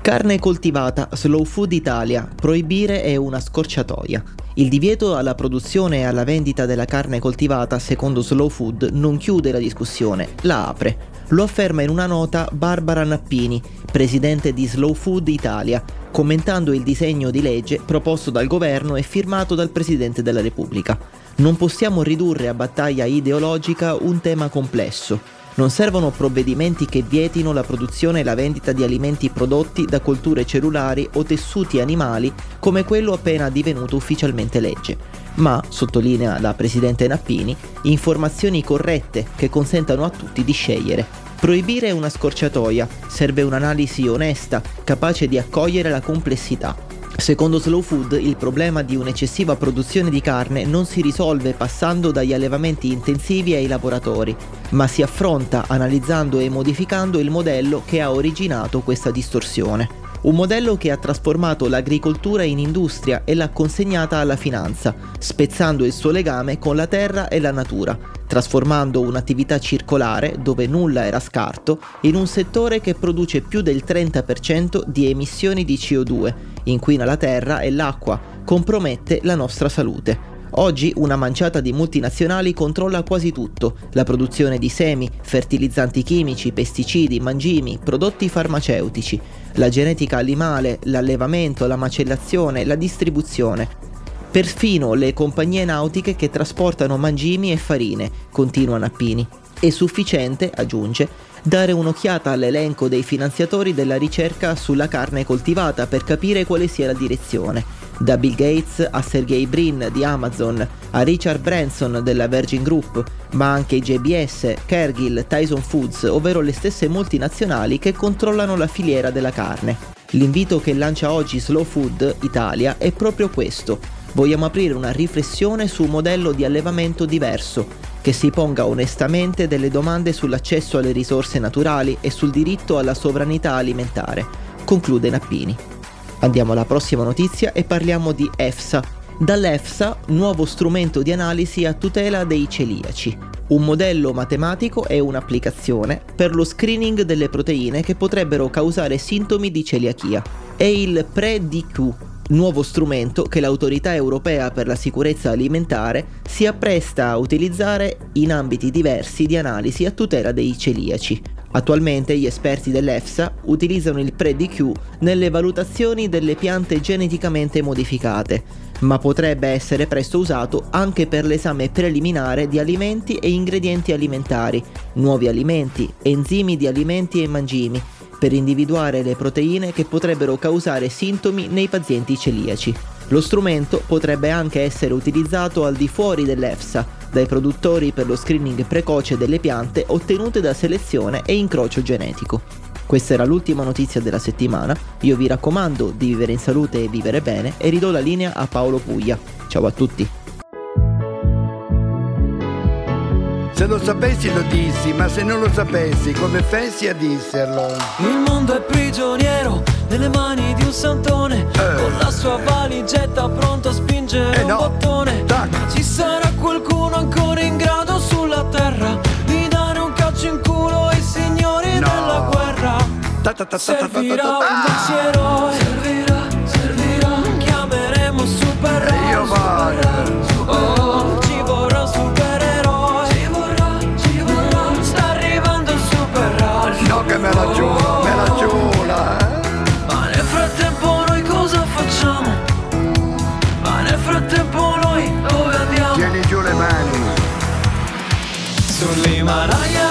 Carne coltivata, Slow Food Italia, proibire è una scorciatoia. Il divieto alla produzione e alla vendita della carne coltivata, secondo Slow Food, non chiude la discussione, la apre. Lo afferma in una nota Barbara Nappini, presidente di Slow Food Italia, commentando il disegno di legge proposto dal governo e firmato dal Presidente della Repubblica. Non possiamo ridurre a battaglia ideologica un tema complesso. Non servono provvedimenti che vietino la produzione e la vendita di alimenti prodotti da colture cellulari o tessuti animali come quello appena divenuto ufficialmente legge. Ma, sottolinea la Presidente Nappini, informazioni corrette che consentano a tutti di scegliere. Proibire è una scorciatoia, serve un'analisi onesta, capace di accogliere la complessità. Secondo Slow Food, il problema di un'eccessiva produzione di carne non si risolve passando dagli allevamenti intensivi ai laboratori, ma si affronta analizzando e modificando il modello che ha originato questa distorsione. Un modello che ha trasformato l'agricoltura in industria e l'ha consegnata alla finanza, spezzando il suo legame con la terra e la natura, trasformando un'attività circolare, dove nulla era scarto, in un settore che produce più del 30% di emissioni di CO2, inquina la terra e l'acqua, compromette la nostra salute. Oggi una manciata di multinazionali controlla quasi tutto, la produzione di semi, fertilizzanti chimici, pesticidi, mangimi, prodotti farmaceutici, la genetica animale, l'allevamento, la macellazione, la distribuzione. Perfino le compagnie nautiche che trasportano mangimi e farine, continua Nappini. È sufficiente, aggiunge, dare un'occhiata all'elenco dei finanziatori della ricerca sulla carne coltivata per capire quale sia la direzione. Da Bill Gates a Sergey Brin di Amazon, a Richard Branson della Virgin Group, ma anche JBS, Cargill, Tyson Foods, ovvero le stesse multinazionali che controllano la filiera della carne. L'invito che lancia oggi Slow Food Italia è proprio questo. Vogliamo aprire una riflessione su un modello di allevamento diverso, che si ponga onestamente delle domande sull'accesso alle risorse naturali e sul diritto alla sovranità alimentare, conclude Nappini. Andiamo alla prossima notizia e parliamo di EFSA. Dall'EFSA, nuovo strumento di analisi a tutela dei celiaci. Un modello matematico e un'applicazione per lo screening delle proteine che potrebbero causare sintomi di celiachia. È il PREDICU. Nuovo strumento che l'Autorità Europea per la Sicurezza Alimentare si appresta a utilizzare in ambiti diversi di analisi a tutela dei celiaci. Attualmente gli esperti dell'EFSA utilizzano il PREDICU nelle valutazioni delle piante geneticamente modificate, ma potrebbe essere presto usato anche per l'esame preliminare di alimenti e ingredienti alimentari, nuovi alimenti, enzimi di alimenti e mangimi, per individuare le proteine che potrebbero causare sintomi nei pazienti celiaci. Lo strumento potrebbe anche essere utilizzato al di fuori dell'EFSA, dai produttori per lo screening precoce delle piante ottenute da selezione e incrocio genetico. Questa era l'ultima notizia della settimana, io vi raccomando di vivere in salute e vivere bene e ridò la linea a Paolo Puglia. Ciao a tutti! Se lo sapessi lo dissi, ma se non lo sapessi come fessi a disserlo? Il mondo è prigioniero nelle mani di un santone, con la sua valigetta pronto a spingere un bottone. Tac. Ci sarà qualcuno ancora in grado sulla terra di dare un calcio in culo ai signori della guerra. Servirà un pensiero, servirà, chiameremo supereroe. Sull'Himalaya,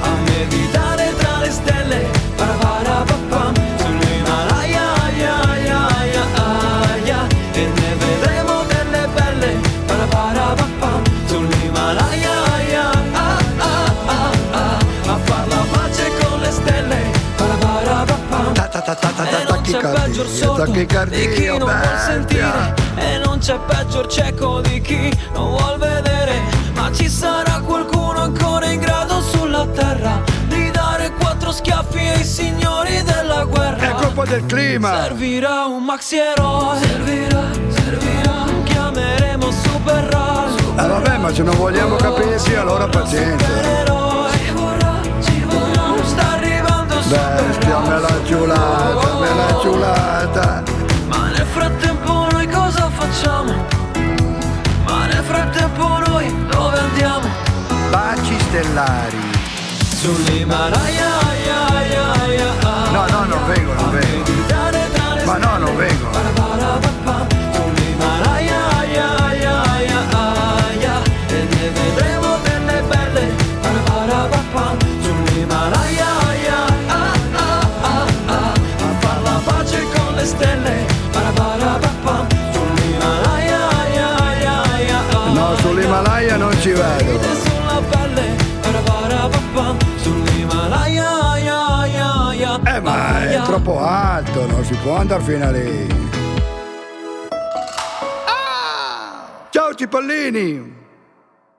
a meditare tra le stelle, para para pa pam. tachicardia, di chi non vuol sentire, e non c'è peggior cieco di chi non vuol vedere. Ma ci sarà qualcuno ancora in grado sulla terra di dare 4 schiaffi ai signori della guerra. È colpa del clima. Servirà un maxi eroe, servirà, chiameremo super eroe. Vabbè, ma se non vogliamo capirsi allora pazienza. Ci vorrà, sta arrivando super eroe. Me la ciulata. Ma nel frattempo noi cosa facciamo? Ma nel frattempo noi dove andiamo? Baci stellari sull'Himalaya. No, non vengo. Ma no, non vengo. No, sull'Himalaya non ci vado. Ma è troppo alto, non si può andare fino a lì. Ciao Cipallini!